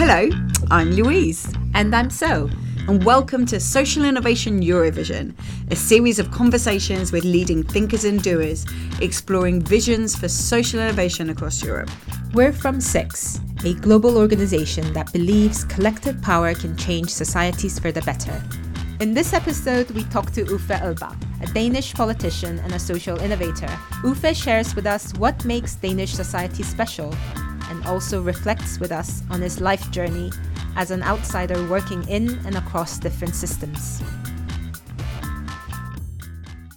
Hello, I'm Louise. And I'm So. And welcome to Social Innovation Eurovision, a series of conversations with leading thinkers and doers, exploring visions for social innovation across Europe. We're from SIX, a global organisation that believes collective power can change societies for the better. In this episode, we talk to Uffe Elbæk, a Danish politician and a social innovator. Uffe shares with us what makes Danish society special and also reflects with us on his life journey as an outsider working in and across different systems.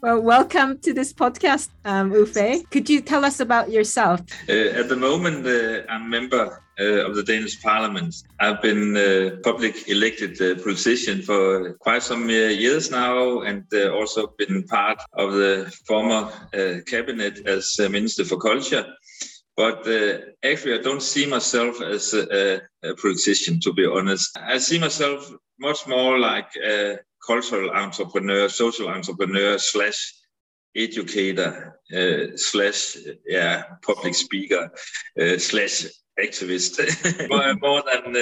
Well, welcome to this podcast, Uffe. Could you tell us about yourself? At the moment, I'm a member of the Danish Parliament. I've been a public elected politician for quite some years now, and also been part of the former cabinet as Minister for Culture. But actually, I don't see myself as a politician, to be honest. I see myself much more like cultural entrepreneur, social entrepreneur / educator / public speaker / activist, more than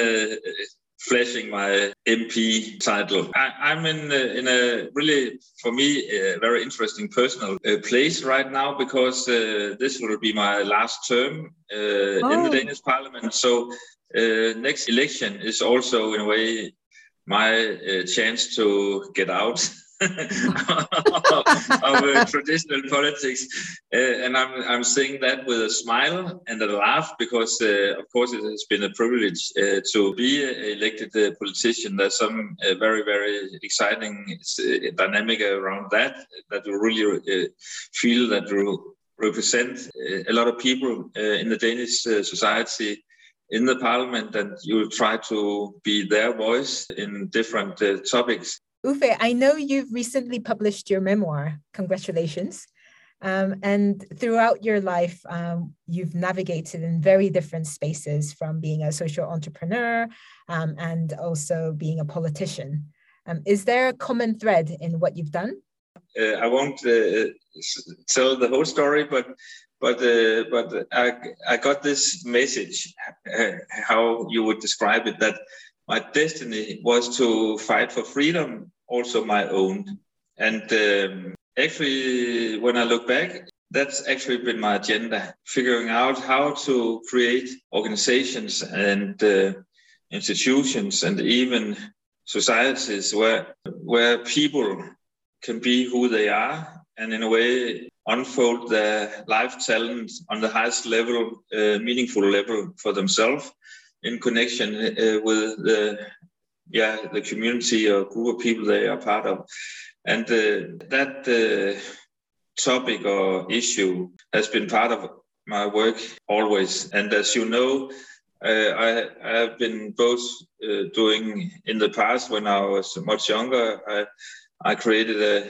flashing my MP title. I'm in a really, for me, a very interesting personal place right now, because this will be my last term in the Danish Parliament. So next election is also, in a way, my chance to get out of traditional politics, and I'm saying that with a smile and a laugh, because of course it has been a privilege to be elected a politician. There's some very, very exciting dynamic around that you really feel that you represent a lot of people in the Danish society, in the parliament, and you will try to be their voice in different topics. Uffe, I know you've recently published your memoir. Congratulations. And throughout your life, you've navigated in very different spaces, from being a social entrepreneur and also being a politician. Is there a common thread in what you've done? I won't tell the whole story, but I got this message, how you would describe it, that my destiny was to fight for freedom, also my own. And actually, when I look back, that's actually been my agenda, figuring out how to create organizations and institutions and even societies where people can be who they are, and in a way unfold their life talent on the highest level, meaningful level for themselves, in connection with the community or group of people they are part of. And that topic or issue has been part of my work always. And as you know, I have been both doing in the past, when I was much younger, I created a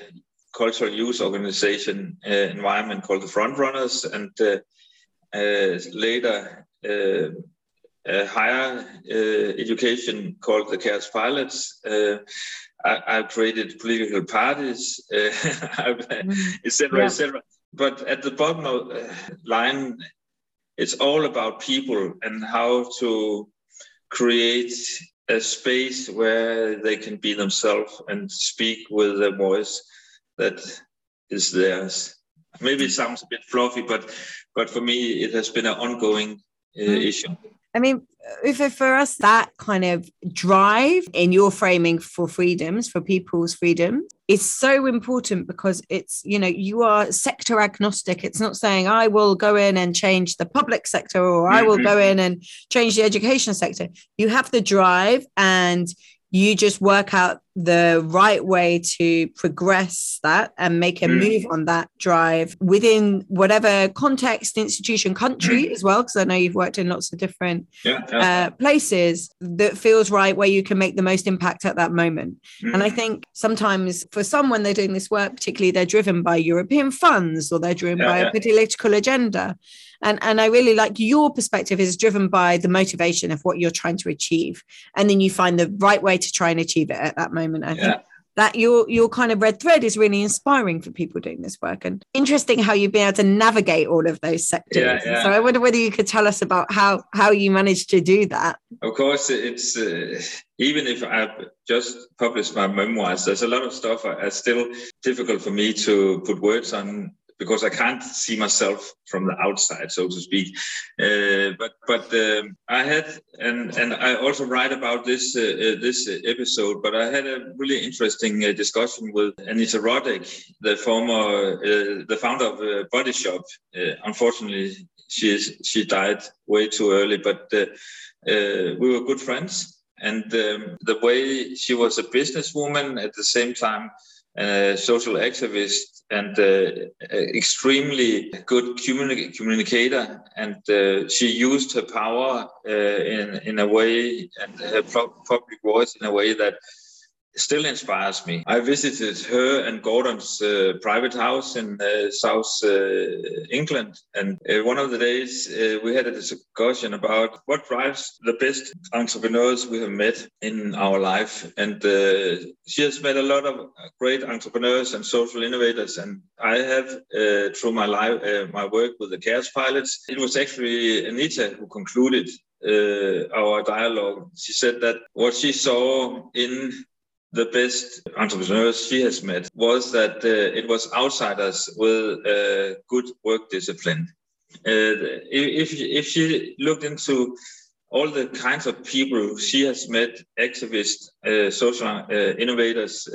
cultural youth organization environment called the Front Runners, and later a higher education called the KaosPilots. I've created political parties, etc., etc. But at the bottom of the line, it's all about people and how to create a space where they can be themselves and speak with a voice that is theirs. Maybe it sounds a bit fluffy, but for me, it has been an ongoing issue. I mean, Uffe, for us, that kind of drive in your framing for freedoms, for people's freedom, is so important, because it's, you are sector agnostic. It's not saying I will go in and change the public sector, or I will go in and change the education sector. You have the drive, and you just work out the right way to progress that and make a move on that drive within whatever context, institution, country as well, because I know you've worked in lots of different places, that feels right, where you can make the most impact at that moment. And I think sometimes for some, when they're doing this work, particularly, they're driven by European funds, or they're driven by a political agenda. And I really like your perspective is driven by the motivation of what you're trying to achieve. And then you find the right way to try and achieve it at that moment. I think that your kind of red thread is really inspiring for people doing this work, and interesting how you've been able to navigate all of those sectors. Yeah. So I wonder whether you could tell us about how you managed to do that. Of course, it's even if I've just published my memoirs, there's a lot of stuff that's still difficult for me to put words on, because I can't see myself from the outside, so to speak. But I had, and I also write about this this episode, but I had a really interesting discussion with Anita Roddick, the founder of Body Shop. Unfortunately, she died way too early, but we were good friends. And the way she was a businesswoman at the same time, a social activist, and extremely good communicator, and she used her power in a way, and her public voice in a way that still inspires me. I visited her and Gordon's private house in South England, and one of the days we had a discussion about what drives the best entrepreneurs we have met in our life. And she has met a lot of great entrepreneurs and social innovators, and I have through my life, my work with the KaosPilots. It was actually Anita who concluded our dialogue. She said that what she saw in the best entrepreneurs she has met was that it was outsiders with good work discipline. If she looked into all the kinds of people she has met, activists, social innovators,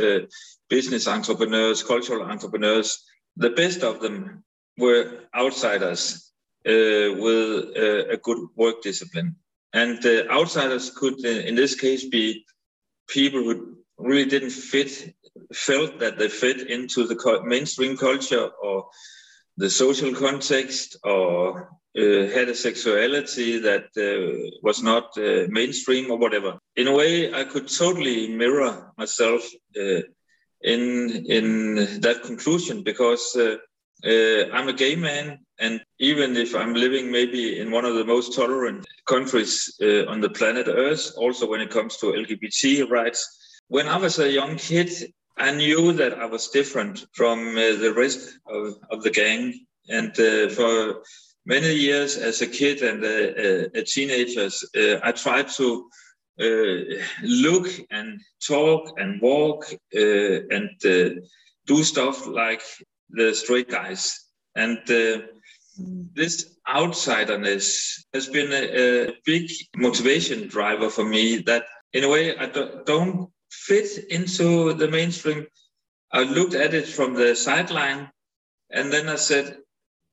business entrepreneurs, cultural entrepreneurs, the best of them were outsiders with a good work discipline. And outsiders could, in this case, be people who really didn't felt that they fit into the mainstream culture or the social context, or had a sexuality that was not mainstream or whatever. In a way, I could totally mirror myself in that conclusion, because I'm a gay man, and even if I'm living maybe in one of the most tolerant countries on the planet Earth, also when it comes to LGBT rights, when I was a young kid, I knew that I was different from the rest of the gang. And for many years as a kid and a teenager, I tried to look and talk and walk and do stuff like the straight guys. And this outsiderness has been a big motivation driver for me, that in a way I don't fit into the mainstream. I looked at it from the sideline, and then I said,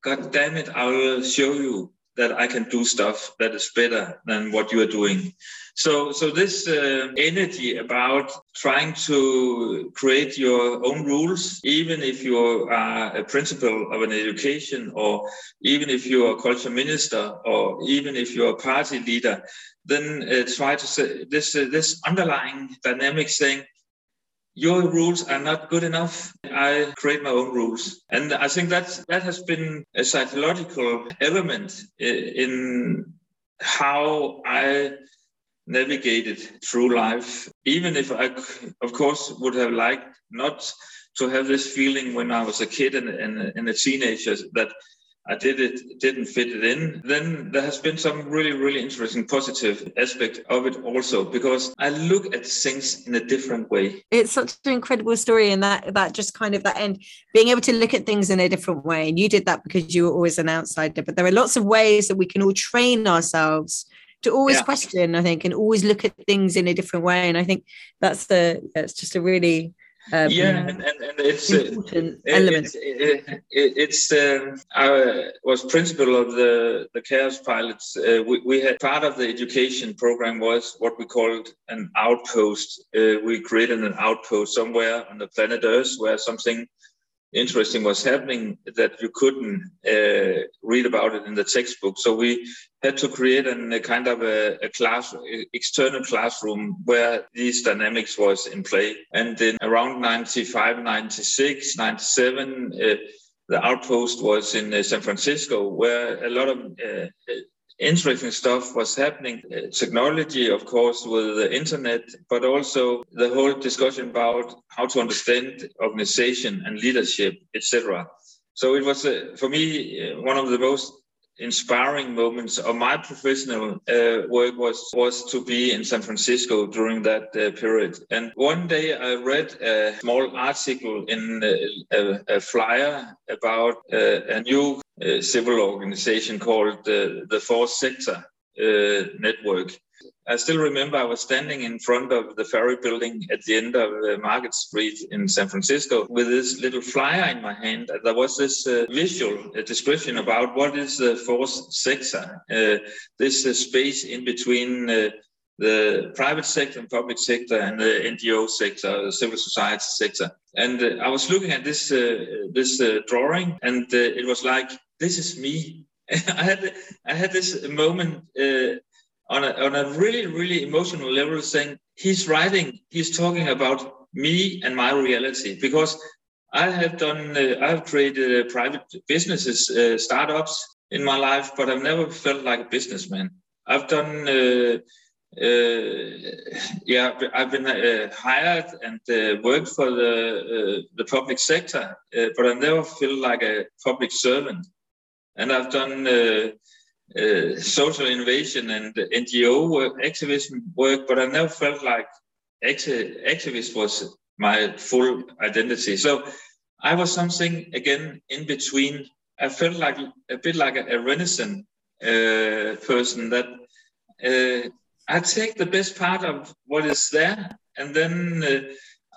God damn it, I will show you that I can do stuff that is better than what you are doing. So this energy about trying to create your own rules, even if you are a principal of an education, or even if you are a culture minister, or even if you are a party leader, then try to say this underlying dynamic saying, your rules are not good enough. I create my own rules. And I think that has been a psychological element in how I navigated through life. Even if I, of course, would have liked not to have this feeling when I was a kid and a teenager that I didn't fit it in, then there has been some really, really interesting positive aspect of it also, because I look at things in a different way. It's such an incredible story, and that just kind of that end, being able to look at things in a different way. And you did that because you were always an outsider, but there are lots of ways that we can all train ourselves to always question, I think, and always look at things in a different way. And I think that's just a really and it's important element. I was principal of the KaosPilots. We had part of the education program was what we called an outpost. We created an outpost somewhere on the planet Earth where something interesting was happening that you couldn't read about it in the textbook. So we had to create a kind of a class, external classroom where these dynamics was in play. And then around 95, 96, 97, the outpost was in San Francisco, where a lot of interesting stuff was happening. Technology, of course, with the internet, but also the whole discussion about how to understand organization and leadership, etc. So it was, for me, one of the most inspiring moments of my professional work was to be in San Francisco during that period. And one day I read a small article in a flyer about a new civil organization called the Fourth Sector Network. I still remember I was standing in front of the Ferry Building at the end of Market Street in San Francisco with this little flyer in my hand. There was this visual description about what is the fourth sector, this space in between the private sector and public sector and the NGO sector, the civil society sector. And I was looking at this this drawing, and it was like, this is me. I had this moment on a really, really emotional level, saying, he's talking about me and my reality, because I've created private businesses, startups in my life, but I've never felt like a businessman. I've done, I've been hired and worked for the public sector, but I never felt like a public servant. And I've done social innovation and NGO work, activism work, but I never felt like activist was my full identity. So I was something, again, in between. I felt like a bit like a renaissance person, that I take the best part of what is there, and then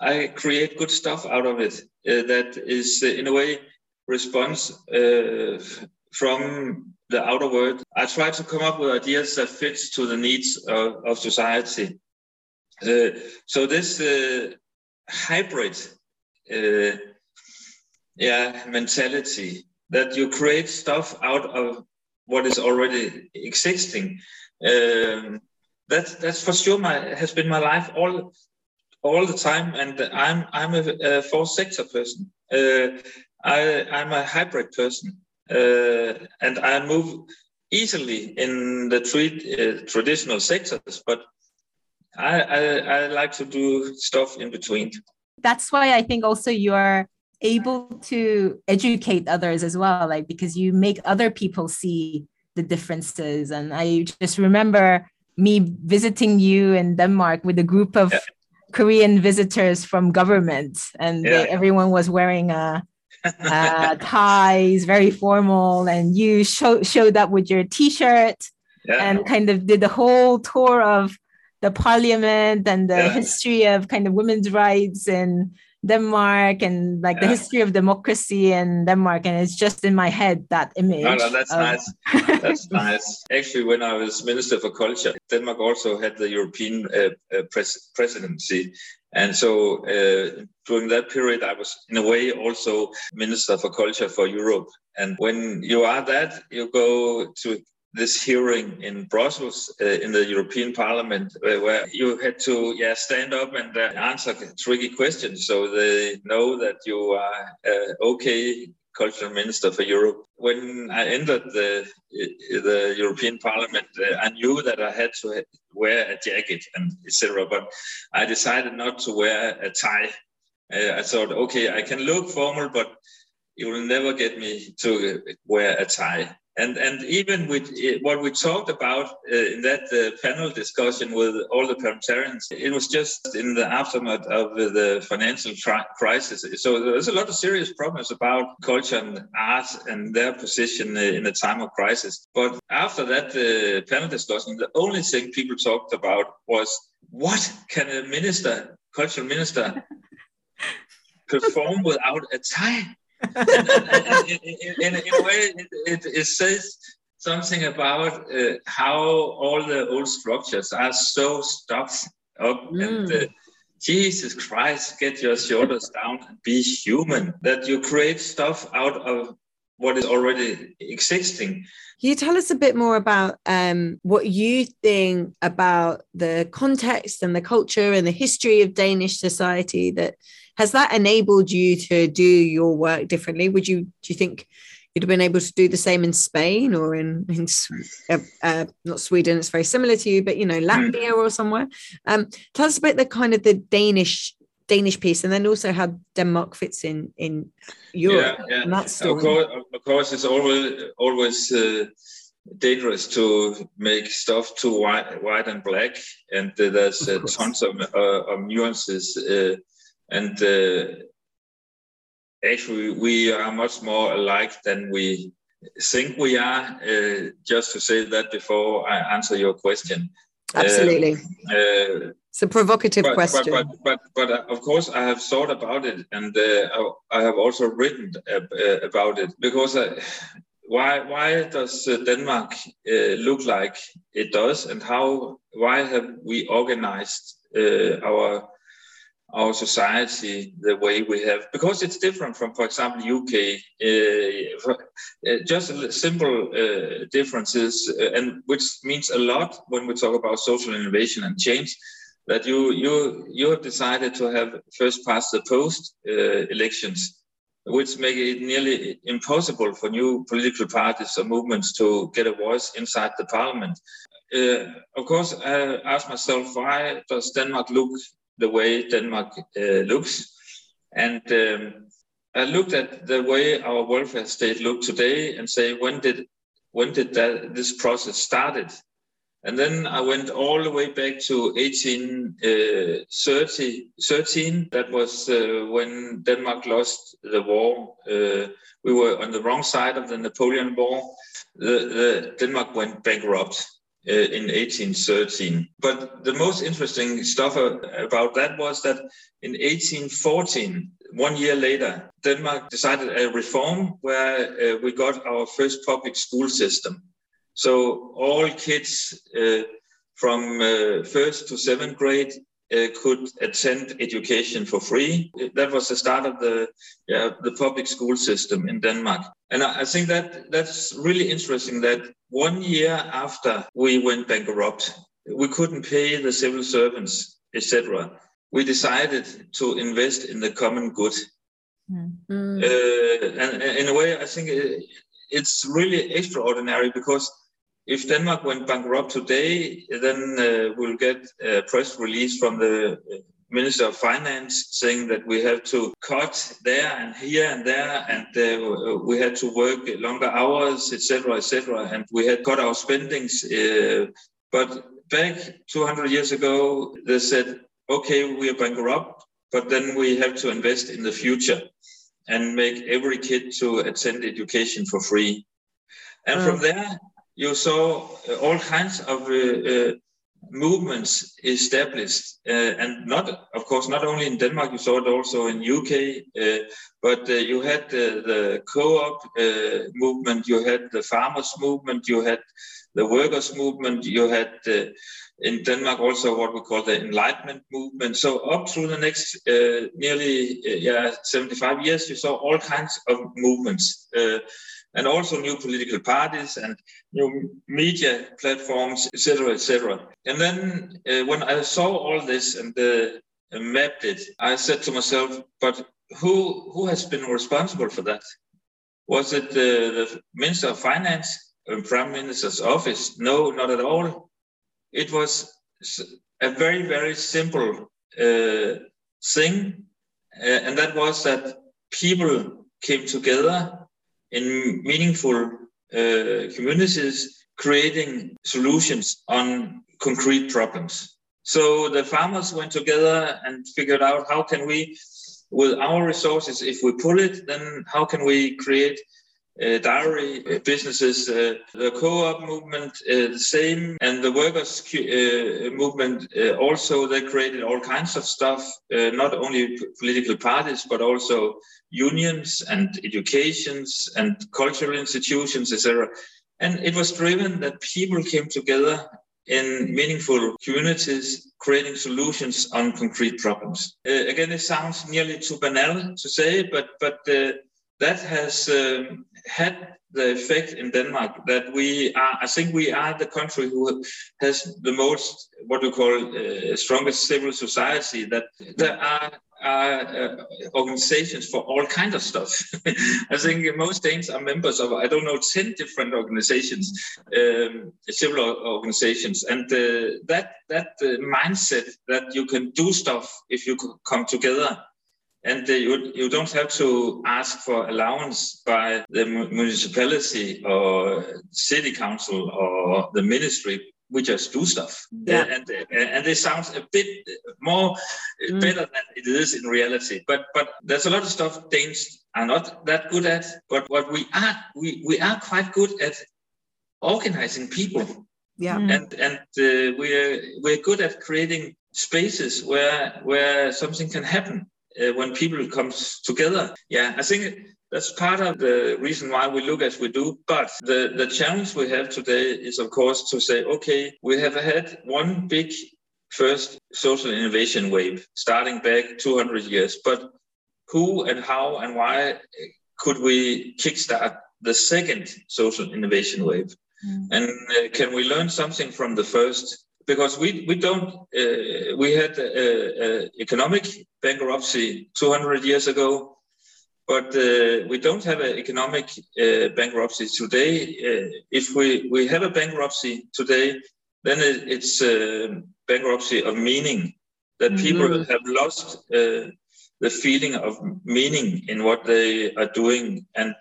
I create good stuff out of it that is, in a way, response from the outer world. I try to come up with ideas that fits to the needs of society. So this hybrid mentality, that you create stuff out of what is already existing, that's for sure has been my life all the time. And I'm a fourth sector person. I'm a hybrid person. And I move easily in the traditional sectors, but I like to do stuff in between. That's why I think also you're able to educate others as well, like, because you make other people see the differences. And I just remember me visiting you in Denmark with a group of Korean visitors from government, and everyone was wearing ties, very formal, and you showed up with your T-shirt and kind of did the whole tour of the parliament and the history of kind of women's rights in Denmark, and like the history of democracy in Denmark. And it's just in my head, that image. Oh, no, that's nice. That's nice. Actually, when I was Minister for Culture, Denmark also had the European presidency. And so during that period, I was, in a way, also Minister for Culture for Europe. And when you are that, you go to this hearing in Brussels, in the European Parliament, where you had to stand up and answer tricky questions, so they know that you are Cultural Minister for Europe. When I entered the European Parliament, I knew that I had to wear a jacket and etc. But I decided not to wear a tie. I thought, I can look formal, but you will never get me to wear a tie. And even with what we talked about in that panel discussion with all the parliamentarians, it was just in the aftermath of the financial crisis. So there's a lot of serious problems about culture and art and their position in a time of crisis. But after that panel discussion, the only thing people talked about was, what can a cultural minister, perform without a tie? In a way, it says something about how all the old structures are so stuffed up. And Jesus Christ, get your shoulders down and be human, that you create stuff out of what is already existing. Can you tell us a bit more about what you think about the context and the culture and the history of Danish society? That has that enabled you to do your work differently? Do you think you'd have been able to do the same in Spain or in not Sweden, it's very similar to you, but, you know, Latvia or somewhere. Tell us about the kind of the Danish piece, and then also how Denmark fits in Europe. Yeah, yeah. That story. Of course, it's always dangerous to make stuff too white and black, and there's tons of nuances. Actually, we are much more alike than we think we are. Just to say that before I answer your question. Absolutely. It's a provocative question. But of course, I have thought about it, and I have also written about it, because why does Denmark look like it does, and why have we organized our society the way we have? Because it's different from, for example, UK. Just simple differences, and which means a lot when we talk about social innovation and change. That you have decided to have first past the post elections, which make it nearly impossible for new political parties or movements to get a voice inside the parliament. Of course, I asked myself, why does Denmark look the way Denmark looks? And I looked at the way our welfare state looks today and say, when did this process started? And then I went all the way back to 1813. That was when Denmark lost the war. We were on the wrong side of the Napoleon War. The Denmark went bankrupt in 1813. But the most interesting stuff about that was that in 1814, 1 year later, Denmark decided a reform where we got our first public school system. So all kids from first to seventh grade could attend education for free. That was the start of the public school system in Denmark. And I think that's really interesting that 1 year after we went bankrupt, we couldn't pay the civil servants, etc. We decided to invest in the common good. Mm-hmm. And in a way, I think it's really extraordinary, because if Denmark went bankrupt today, then we'll get a press release from the Minister of Finance saying that we have to cut there and here and there, and we had to work longer hours, etc., etc., and we had cut our spendings. But back 200 years ago, they said, okay, we are bankrupt, but then we have to invest in the future and make every kid to attend education for free. And from there, you saw all kinds of movements established, and not only in Denmark. You saw it also in UK, but you had the co-op movement, you had the farmers movement, you had the workers movement, you had in Denmark also what we call the Enlightenment movement. So up through the next nearly 75 years, you saw all kinds of movements. And also new political parties and new media platforms, et cetera, et cetera. And then when I saw all this and mapped it, I said to myself, but who has been responsible for that? Was it the Minister of Finance and Prime Minister's office? No, not at all. It was a very, very simple thing. And that was that people came together in meaningful communities, creating solutions on concrete problems. So the farmers went together and figured out how can we, with our resources, if we pull it, then how can we create dairy businesses? The co-op movement, the same, and the workers' movement also, they created all kinds of stuff, not only political parties, but also unions and educations and cultural institutions, etc. And it was driven that people came together in meaningful communities, creating solutions on concrete problems. Again, it sounds nearly too banal to say, but that has had the effect in Denmark that we are, I think we are the country who has the most, what we call, strongest civil society, that there are organizations for all kinds of stuff. I think most Danes are members of, I don't know, 10 different organizations, civil organizations. And that mindset that you can do stuff if you come together. And you don't have to ask for allowance by the municipality or city council or the ministry. We just do stuff. Yeah. And it sounds a bit more better than it is in reality. But there's a lot of stuff Danes are not that good at. But what we are quite good at organizing people. Yeah. And we're good at creating spaces where something can happen. When people come together. Yeah, I think that's part of the reason why we look as we do. But the challenge we have today is, of course, to say, okay, we have had one big first social innovation wave starting back 200 years. But who and how and why could we kickstart the second social innovation wave? Mm. And can we learn something from the first? Because we had economic bankruptcy 200 years ago, but we don't have an economic bankruptcy today. If we have a bankruptcy today, then it's a bankruptcy of meaning, that people have lost the feeling of meaning in what they are doing. And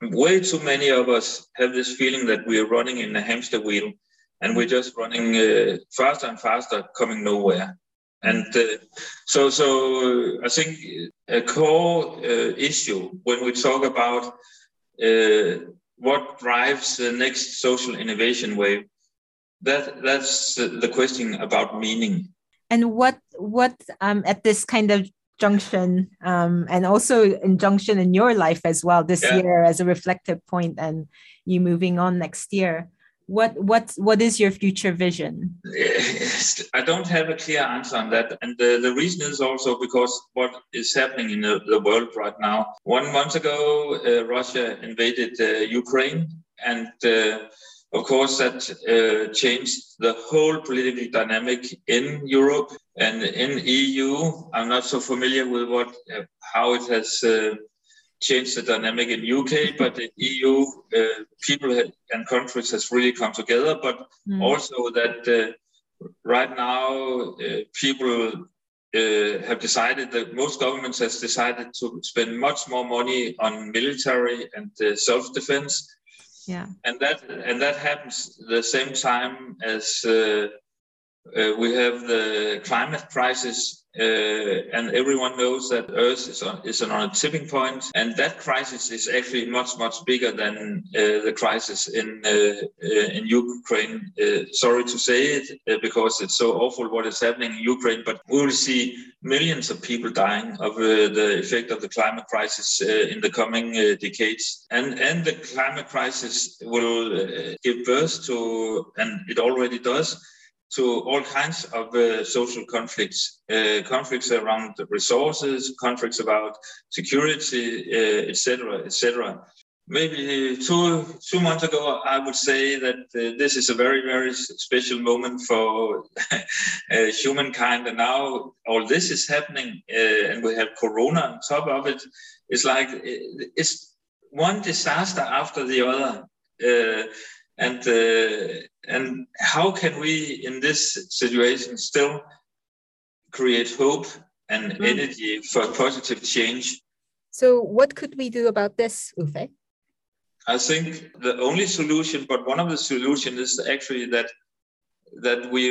way too many of us have this feeling that we are running in a hamster wheel. And we're just running faster and faster, coming nowhere. And so I think a core issue when we talk about what drives the next social innovation wave, that's the question about meaning. And what at this kind of junction, and also in junction in your life as well this year as a reflective point, and you moving on next year. What is your future vision? I don't have a clear answer on that. And the reason is also because what is happening in the world right now. 1 month ago, Russia invaded Ukraine. And of course, that changed the whole political dynamic in Europe and in EU. I'm not so familiar with how it has changed the dynamic in UK, but the EU people and countries has really come together. But also that right now people have decided that most governments has decided to spend much more money on military and self-defense. Yeah, and that happens the same time as we have the climate crisis. And everyone knows that Earth is on a tipping point, and that crisis is actually much, much bigger than the crisis in Ukraine. Sorry to say it, because it's so awful what is happening in Ukraine, but we will see millions of people dying of the effect of the climate crisis in the coming decades. And the climate crisis will give birth to, and it already does, to all kinds of social conflicts around the resources, conflicts about security, etc., etc. Maybe two months ago, I would say that this is a very, very special moment for humankind. And now all this is happening, and we have Corona on top of it. It's like it's one disaster after the other. And how can we, in this situation, still create hope and energy for positive change? So what could we do about this, Uffe? I think the only solution, but one of the solutions is actually that we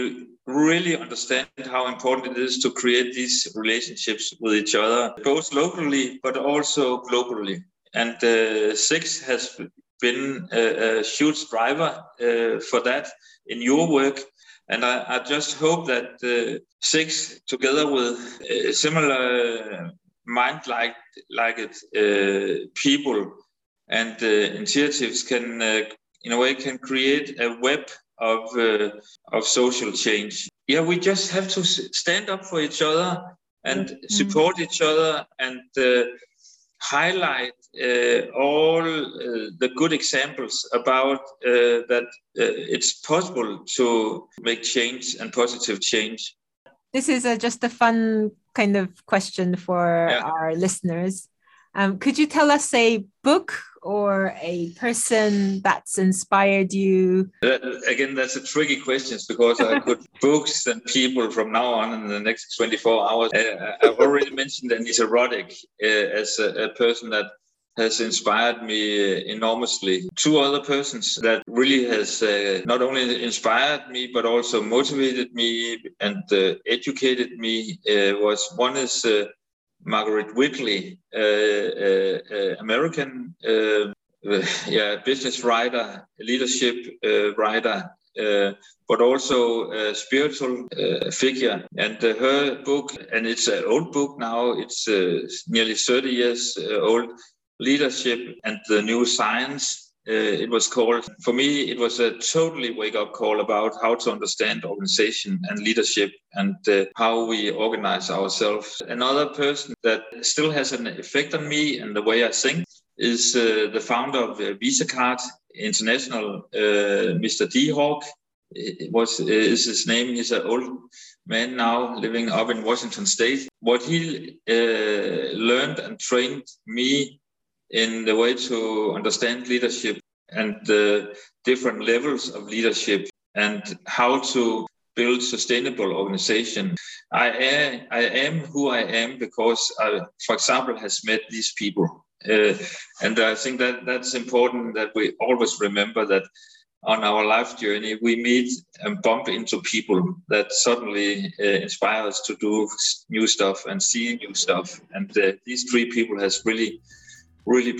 really understand how important it is to create these relationships with each other, both locally, but also globally. And SIX has been a huge driver for that in your work. And I just hope that SIX, together with similar mind-like people and initiatives, can, in a way, can create a web of social change. Yeah, we just have to stand up for each other and support each other and highlight all the good examples about that it's possible to make change and positive change. This is just a fun kind of question for our listeners. Could you tell us a book or a person that's inspired you? Again, that's a tricky question because I could books and people from now on in the next 24 hours. I've already mentioned Anita Roddick as a person that has inspired me enormously. Two other persons that really has not only inspired me, but also motivated me and educated me was one is Margaret Whitley, American business writer, leadership writer, but also a spiritual figure. And her book, and it's an old book now, it's nearly 30 years old, Leadership and the New Science, it was called. For me, it was a totally wake-up call about how to understand organization and leadership and how we organize ourselves. Another person that still has an effect on me and the way I think is the founder of VisaCard International, Mr. D. Hawk. Is his name. He's an old man now living up in Washington State. What he learned and trained me in the way to understand leadership and the different levels of leadership and how to build sustainable organization. I am who I am because I, for example, has met these people. And I think that that's important that we always remember that on our life journey, we meet and bump into people that suddenly inspire us to do new stuff and see new stuff. And these three people has really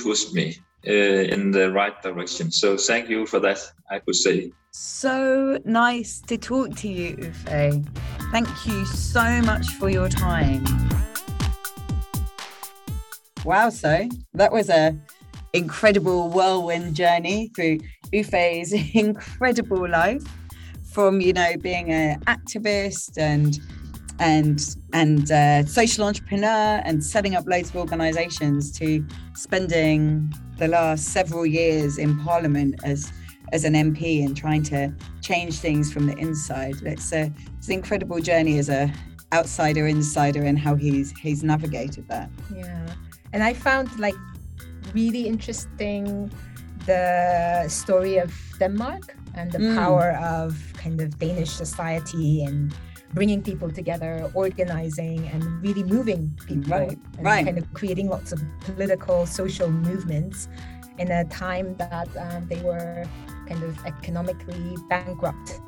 pushed me in the right direction. So thank you for that, I could say. So nice to talk to you, Uffe. Thank you so much for your time. Wow, so that was an incredible whirlwind journey through Uffe's incredible life, from, you know, being an activist and social entrepreneur and setting up loads of organisations to spending the last several years in Parliament as an MP and trying to change things from the inside. It's an incredible journey as a outsider, insider, and how he's navigated that. Yeah, and I found really interesting the story of Denmark and the power of kind of Danish society and bringing people together, organizing, and really moving people, right. Kind of creating lots of political, social movements in a time that they were kind of economically bankrupt.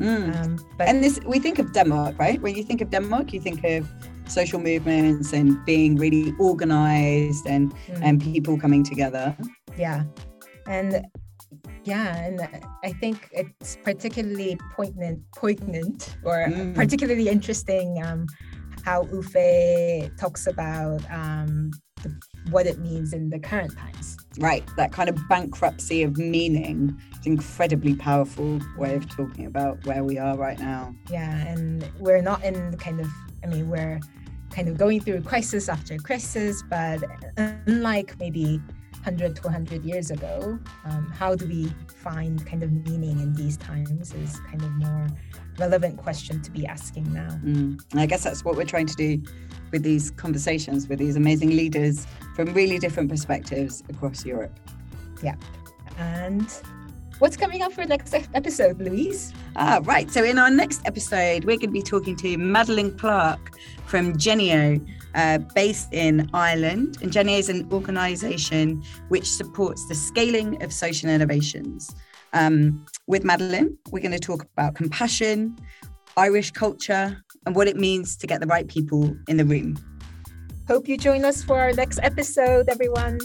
And this, we think of Denmark, right? When you think of Denmark, you think of social movements and being really organized and people coming together. Yeah, and I think it's particularly poignant or particularly interesting how Uffe talks about what it means in the current times. Right, that kind of bankruptcy of meaning. It's an incredibly powerful way of talking about where we are right now. Yeah, and we're not in we're kind of going through crisis after crisis, but unlike maybe 100 to 200 years ago, how do we find kind of meaning in these times is kind of more relevant question to be asking now. I guess that's what we're trying to do with these conversations with these amazing leaders from really different perspectives across Europe. Yeah. And what's coming up for the next episode, Louise? Right. So in our next episode, we're going to be talking to Madeline Clark from Genio, based in Ireland. And Genio is an organisation which supports the scaling of social innovations. With Madeline, we're going to talk about compassion, Irish culture, and what it means to get the right people in the room. Hope you join us for our next episode, everyone.